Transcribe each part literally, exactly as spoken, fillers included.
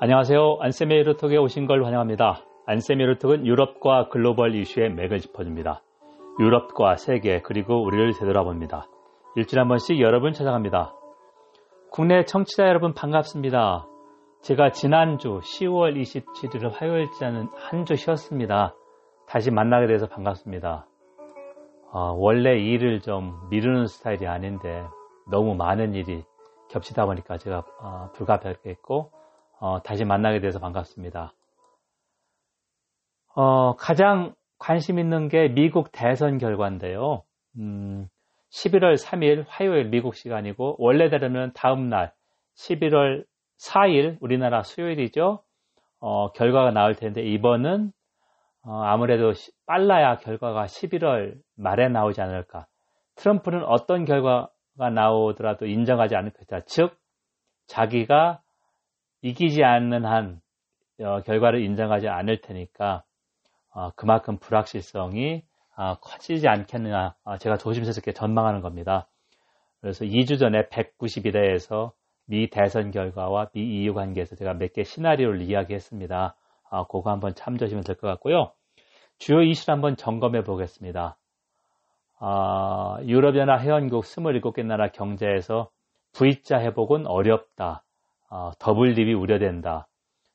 안녕하세요. 안쌤의 유로톡에 오신 걸 환영합니다. 안쌤의 유로톡은 유럽과 글로벌 이슈의 맥을 짚어줍니다. 유럽과 세계 그리고 우리를 되돌아봅니다. 일주일에 한 번씩 여러분 찾아갑니다. 국내 청취자 여러분 반갑습니다. 제가 지난주 시월 이십칠일 화요일자는 한 주 쉬었습니다. 다시 만나게 돼서 반갑습니다. 어, 원래 일을 좀 미루는 스타일이 아닌데 너무 많은 일이 겹치다 보니까 제가 어, 불가피했고 어, 다시 만나게 돼서 반갑습니다. 어, 가장 관심 있는 게 미국 대선 결과인데요. 음, 십일월 삼일 화요일 미국 시간이고 원래대로면 다음 날 십일월 사일 우리나라 수요일이죠. 어, 결과가 나올 텐데 이번은 어, 아무래도 빨라야 결과가 십일월 말에 나오지 않을까. 트럼프는 어떤 결과가 나오더라도 인정하지 않을 것이다. 즉 자기가 이기지 않는 한 어, 결과를 인정하지 않을 테니까 어, 그만큼 불확실성이 어, 커지지 않겠느냐. 어, 제가 조심스럽게 전망하는 겁니다. 그래서 이 주 전에 백구십일회에서 미 대선 결과와 미 이유 관계에서 제가 몇 개 시나리오를 이야기했습니다. 어, 그거 한번 참조하시면 될 것 같고요. 주요 이슈를 한번 점검해 보겠습니다. 어, 유럽연합 회원국 이십칠개 나라 경제에서 V자 회복은 어렵다. 어, 더블립이 우려된다.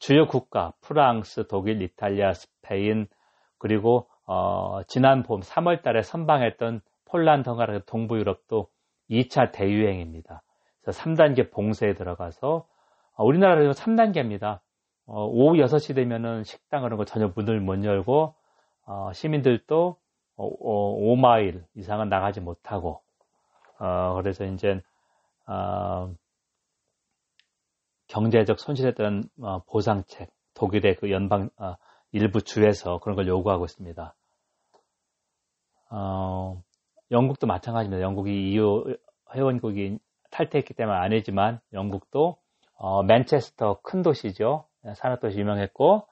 주요 국가 프랑스, 독일, 이탈리아, 스페인 그리고 어, 지난 봄 삼월 달에 선방했던 폴란드, 헝가리, 동부유럽도 이차 대유행입니다. 그래서 삼단계 봉쇄에 들어가서 어, 우리나라도 삼단계입니다. 어, 오후 여섯시 되면은 식당 그런 거 전혀 문을 못 열고 어, 시민들도 어, 어, 오마일 이상은 나가지 못하고 어, 그래서 이제 어, 경제적 손실에 대한 어, 보상책 독일의 그 연방 어, 일부 주에서 그런 걸 요구하고 있습니다. 어, 영국도 마찬가지입니다. 영국이 이유 회원국이 탈퇴했기 때문에 아니지만 영국도 어, 맨체스터 큰 도시죠. 산업도시 유명했고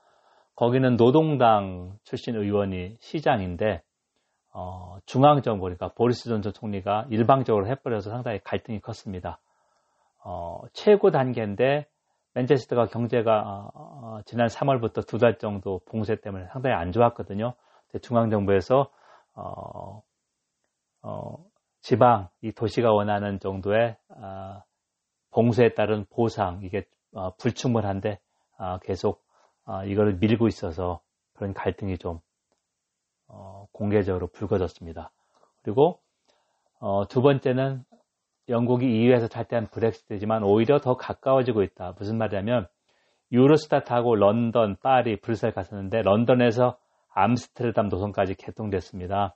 거기는 노동당 출신 의원이 시장인데 어, 중앙정부 그러니까 보리스 존슨 총리가 일방적으로 해버려서 상당히 갈등이 컸습니다. 어, 최고 단계인데 맨체스터가 경제가 어, 지난 삼월부터 두 달 정도 봉쇄 때문에 상당히 안 좋았거든요. 중앙정부에서 어, 어, 지방 이 도시가 원하는 정도의 어, 봉쇄에 따른 보상 이게 어, 불충분한데 어, 계속 어, 이거를 밀고 있어서 그런 갈등이 좀 어, 공개적으로 불거졌습니다. 그리고 어, 두 번째는 영국이 이유에서 탈퇴한 브렉시트지만 오히려 더 가까워지고 있다. 무슨 말이냐면 유로스타 타고 런던, 파리, 브뤼셀 갔었는데 런던에서 암스테르담 노선까지 개통됐습니다.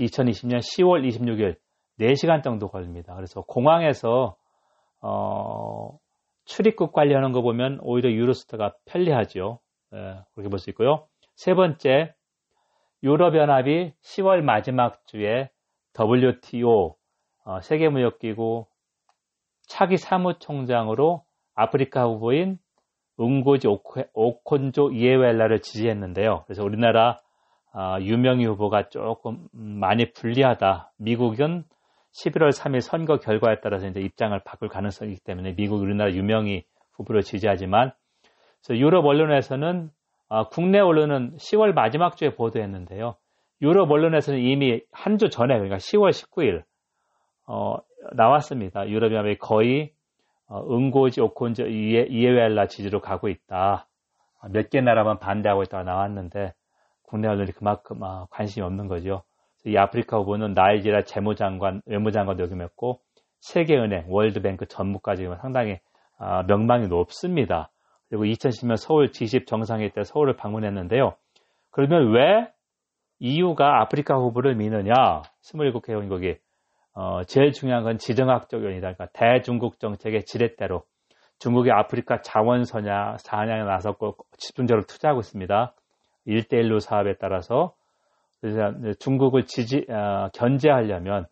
이천이십년 시월 이십육일 네시간 정도 걸립니다. 그래서 공항에서 어, 출입국 관리하는 거 보면 오히려 유로스타가 편리하죠. 예, 그렇게 볼 수 있고요. 세 번째, 유럽연합이 시월 마지막 주에 더블유티오 어, 세계무역기구 차기 사무총장으로 아프리카 후보인 응고지 오콘조 이에웰라를 지지했는데요. 그래서 우리나라 어, 유명희 후보가 조금 많이 불리하다. 미국은 십일월 삼일 선거 결과에 따라서 이제 입장을 바꿀 가능성이 있기 때문에 미국, 우리나라 유명희 후보를 지지하지만 그래서 유럽 언론에서는 어, 국내 언론은 시월 마지막 주에 보도했는데요. 유럽 언론에서는 이미 한 주 전에 그러니까 시월 십구일 어, 나왔습니다. 유럽연합이 거의 어, 응고지 오콘조 이에, 이에웰라 지지로 가고 있다. 몇 개 나라만 반대하고 있다가 나왔는데 국내 언론이 그만큼 아, 관심이 없는 거죠. 이 아프리카 후보는 나이지리아 재무장관, 외무장관도 역임했고 세계은행, 월드뱅크 전무까지 상당히 아, 명망이 높습니다. 그리고 이천십년 서울 지 이십 정상회의 때 서울을 방문했는데요. 그러면 왜 이유가 아프리카 후보를 미느냐? 이십칠개 회원국이 어, 제일 중요한 건 지정학적 요인이다. 그러니까 대중국 정책의 지렛대로 중국이 아프리카 자원 선양, 사냥에 나섰고 집중적으로 투자하고 있습니다. 일대일로 사업에 따라서 중국을 지지, 어, 견제하려면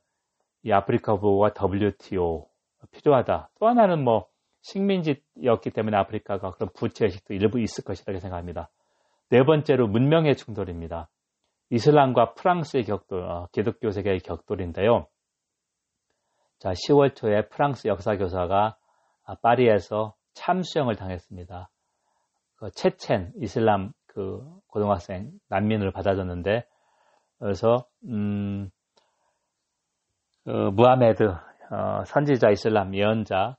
이 아프리카 후보와 더블유티오 필요하다. 또 하나는 뭐 식민지였기 때문에 아프리카가 그런 부채의식도 일부 있을 것이라고 생각합니다. 네 번째로 문명의 충돌입니다. 이슬람과 프랑스의 격돌, 어, 기독교 세계의 격돌인데요. 자, 시월 초에 프랑스 역사교사가 파리에서 참수형을 당했습니다. 그 체첸 이슬람 그 고등학생 난민을 받아줬는데, 그래서 음, 그 무하메드 어, 선지자 이슬람 예언자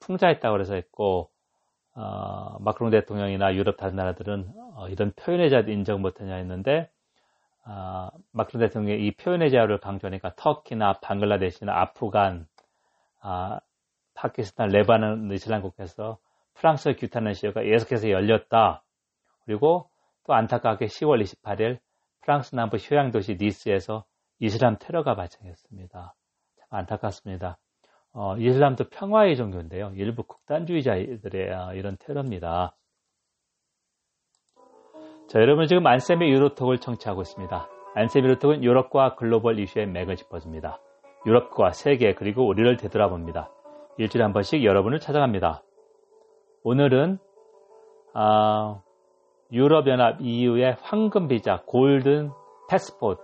풍자했다고 그래서 했고, 어, 마크롱 대통령이나 유럽 다른 나라들은 어, 이런 표현의 자유도 인정 못하냐 했는데, 어, 마크롱 대통령이 이 표현의 자유를 강조하니까 터키나 방글라데시나 아프간, 아, 파키스탄, 레바논, 이슬람 국에서 프랑스 규탄의 시위가 계속해서 열렸다. 그리고 또 안타깝게 시월 이십팔일 프랑스 남부 휴양도시 니스에서 이슬람 테러가 발생했습니다. 참 안타깝습니다. 어, 이슬람도 평화의 종교인데요, 일부 극단주의자들의 이런 테러입니다. 자, 여러분 지금 안쌤의 유로톡을 청취하고 있습니다. 안쌤의 유로톡은 유럽과 글로벌 이슈의 맥을 짚어줍니다. 유럽과 세계 그리고 우리를 되돌아 봅니다. 일주일에 한 번씩 여러분을 찾아갑니다. 오늘은 아, 유럽연합 이유의 황금 비자, 골든 패스포트,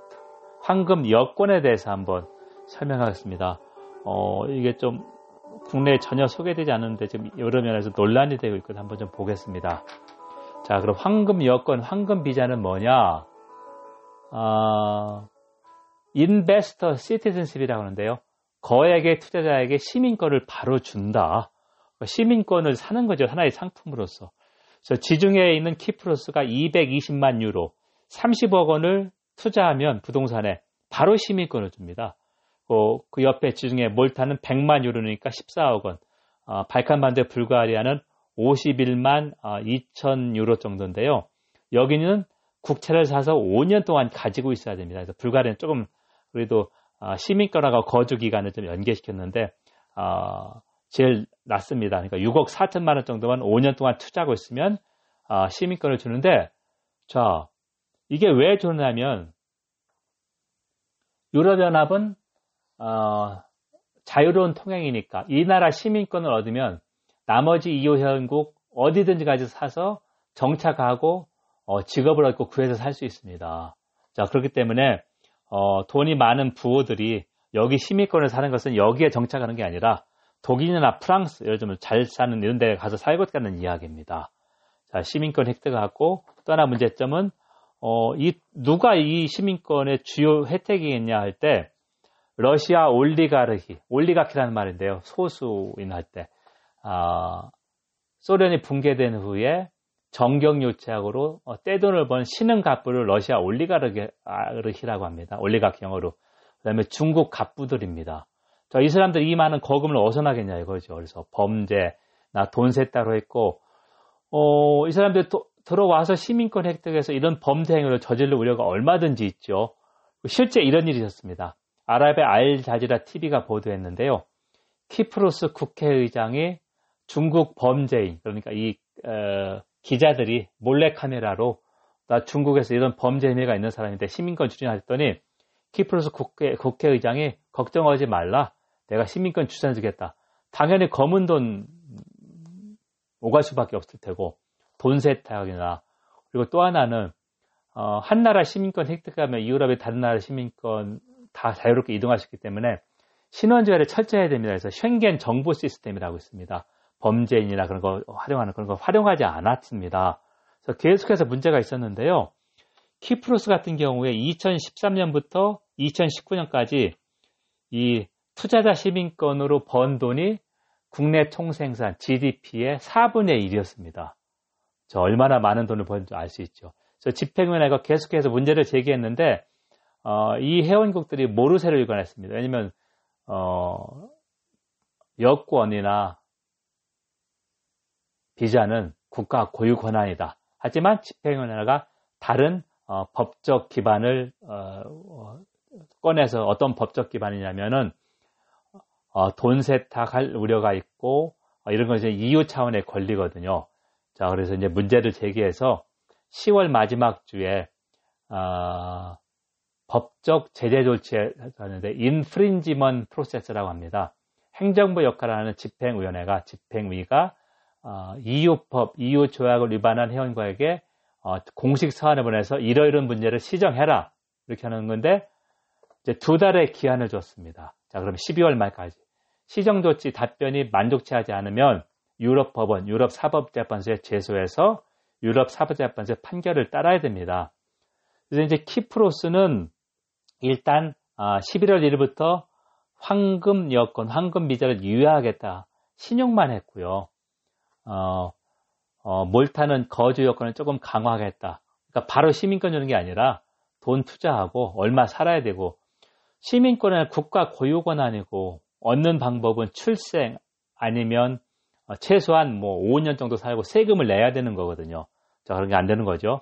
황금 여권에 대해서 한번 설명하겠습니다. 어, 이게 좀 국내에 전혀 소개되지 않는데 지금 여러 면에서 논란이 되고 있거든요. 한번 좀 보겠습니다. 자, 그럼 황금 여권, 황금 비자는 뭐냐? 어, 인베스터 시티즌십이라고 하는데요, 거액의 투자자에게 시민권을 바로 준다. 시민권을 사는 거죠, 하나의 상품으로서. 그래서 지중해에 있는 키프로스가 이백이십만 유로, 삼십억 원을 투자하면 부동산에 바로 시민권을 줍니다. 그 옆에 지중해 몰타는 백만 유로니까 십사억 원, 어, 발칸반도의 불가리아는 오십일만 이천 유로 정도인데요. 여기는 국채를 사서 오 년 동안 가지고 있어야 됩니다. 그래서 불가리아는 조금 그래도 어, 시민권하고 거주기간을 좀 연계시켰는데 어, 제일 낮습니다. 그러니까 육억 사천만 원 정도만 오 년 동안 투자하고 있으면 어, 시민권을 주는데, 자, 이게 왜 주냐면 유럽연합은 어, 자유로운 통행이니까 이 나라 시민권을 얻으면 나머지 이유 회원국 어디든지 가서 사서 정착하고 어, 직업을 얻고 구해서 살 수 있습니다. 자, 그렇기 때문에 어, 돈이 많은 부호들이 여기 시민권을 사는 것은 여기에 정착하는 게 아니라 독일이나 프랑스, 예를 들면 잘 사는 이런 데 가서 살고 있다는 이야기입니다. 자, 시민권 획득하고 또 하나 문제점은 어, 이 누가 이 시민권의 주요 혜택이겠냐 할 때 러시아 올리가르히, 올리가키라는 말인데요, 소수인 할 때, 아, 소련이 붕괴된 후에 정경유착으로 어, 떼돈을 번 신흥 갑부를 러시아 올리가르히라고 합니다. 올리가키 영어로. 그 다음에 중국 갑부들입니다. 자, 이 사람들 이 많은 거금을 어디서 나겠냐 이거죠. 그래서 범죄, 나 돈세 따로 했고, 어, 이 사람들 도, 들어와서 시민권 획득해서 이런 범죄 행위를 저질러 우려가 얼마든지 있죠. 실제 이런 일이 있었습니다. 아랍의 알자지라 티비가 보도했는데요, 키프로스 국회의장이 중국 범죄인, 그러니까 이 어, 기자들이 몰래카메라로 나 중국에서 이런 범죄 혐의가 있는 사람인데 시민권 주냐 했더니 키프로스 국회, 국회의장이 걱정하지 말라, 내가 시민권 주장해주겠다. 당연히 검은 돈 오갈 수밖에 없을 테고, 돈세 타격이나, 그리고 또 하나는 어, 한 나라 시민권 획득하면 유럽의 다른 나라 시민권 다 자유롭게 이동할 수 있기 때문에 신원조회를 철저해야 됩니다. 그래서 쉔겐 정보 시스템이라고 있습니다. 범죄인이나 그런 거 활용하는 그런 거 활용하지 않았습니다. 그래서 계속해서 문제가 있었는데요, 키프로스 같은 경우에 이천십삼 년부터 이천십구 년까지 이 투자자 시민권으로 번 돈이 국내 총생산 지디피의 사분의 일이었습니다. 저 얼마나 많은 돈을 번지 알 수 있죠. 그래서 집행위원회가 계속해서 문제를 제기했는데 어, 이 회원국들이 모르쇠로 일관했습니다. 왜냐면, 어, 여권이나 비자는 국가 고유 권한이다. 하지만 집행위원회가 다른 어, 법적 기반을 어, 꺼내서 어떤 법적 기반이냐면은 어, 돈 세탁할 우려가 있고 어, 이런 건 이제 이유 차원의 권리거든요. 자, 그래서 이제 문제를 제기해서 시월 마지막 주에 어, 법적 제재 조치에 하는데 인프린지먼 프로세스라고 합니다. 행정부 역할을 하는 집행위원회가, 집행위가 어, 이유법, 이유 조약을 위반한 회원국에게 어, 공식 서한을 보내서 이러이러한 문제를 시정해라, 이렇게 하는 건데 이제 두 달의 기한을 줬습니다. 자, 그럼 십이월 말까지 시정 조치 답변이 만족치 하지 않으면 유럽 법원, 유럽 사법재판소에 제소해서 유럽 사법재판소의 판결을 따라야 됩니다. 그래서 이제 키프로스는 일단 십일월 일일부터 황금 여권, 황금 비자를 유예하겠다. 신용만 했고요. 어, 어, 몰타는 거주 여건을 조금 강화하겠다. 그러니까 바로 시민권 주는 게 아니라 돈 투자하고 얼마 살아야 되고, 시민권은 국가 고유 권한이고, 얻는 방법은 출생 아니면 최소한 뭐 오 년 정도 살고 세금을 내야 되는 거거든요. 자, 그런 게 안 되는 거죠.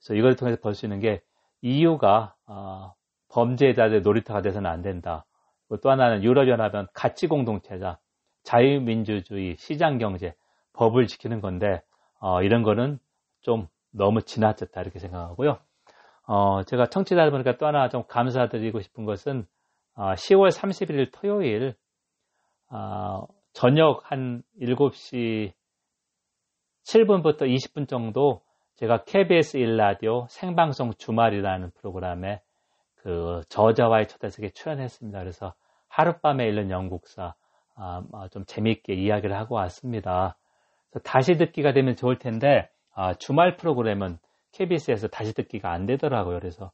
그래서 이걸 통해서 볼 수 있는 게 이유가 어, 범죄자들의 놀이터가 돼서는 안 된다. 또 하나는 유럽연합은 가치 공동체다. 자유민주주의, 시장경제, 법을 지키는 건데 어, 이런 거는 좀 너무 지나쳤다 이렇게 생각하고요. 어, 제가 청취자다 보니까 또 하나 좀 감사드리고 싶은 것은 어, 시월 삼십일일 토요일 어, 저녁 한 일곱시 칠분부터 이십분 정도 제가 케이비에스 일 라디오 생방송 주말이라는 프로그램에 그 저자와의 초대석에 출연했습니다. 그래서 하룻밤에 읽는 영국사 아, 좀 재미있게 이야기를 하고 왔습니다. 그래서 다시 듣기가 되면 좋을 텐데 아, 주말 프로그램은 케이비에스에서 다시 듣기가 안 되더라고요. 그래서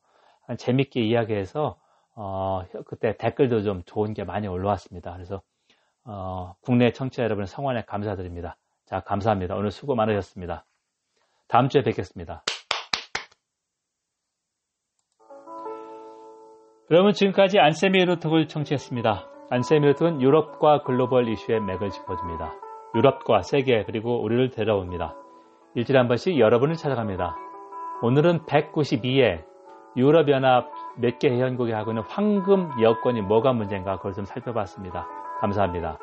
재미있게 이야기해서 어, 그때 댓글도 좀 좋은 게 많이 올라왔습니다. 그래서 어, 국내 청취자 여러분의 성원에 감사드립니다. 자, 감사합니다. 오늘 수고 많으셨습니다. 다음 주에 뵙겠습니다. 여러분, 지금까지 안쌤의 유로톡을 청취했습니다. 안쌤의 유로톡은 유럽과 글로벌 이슈의 맥을 짚어줍니다. 유럽과 세계 그리고 우리를 데려옵니다. 일주일에 한 번씩 여러분을 찾아갑니다. 오늘은 백구십이회 유럽연합 몇 개 회원국이 하고 있는 황금 여권이 뭐가 문제인가 그걸 좀 살펴봤습니다. 감사합니다.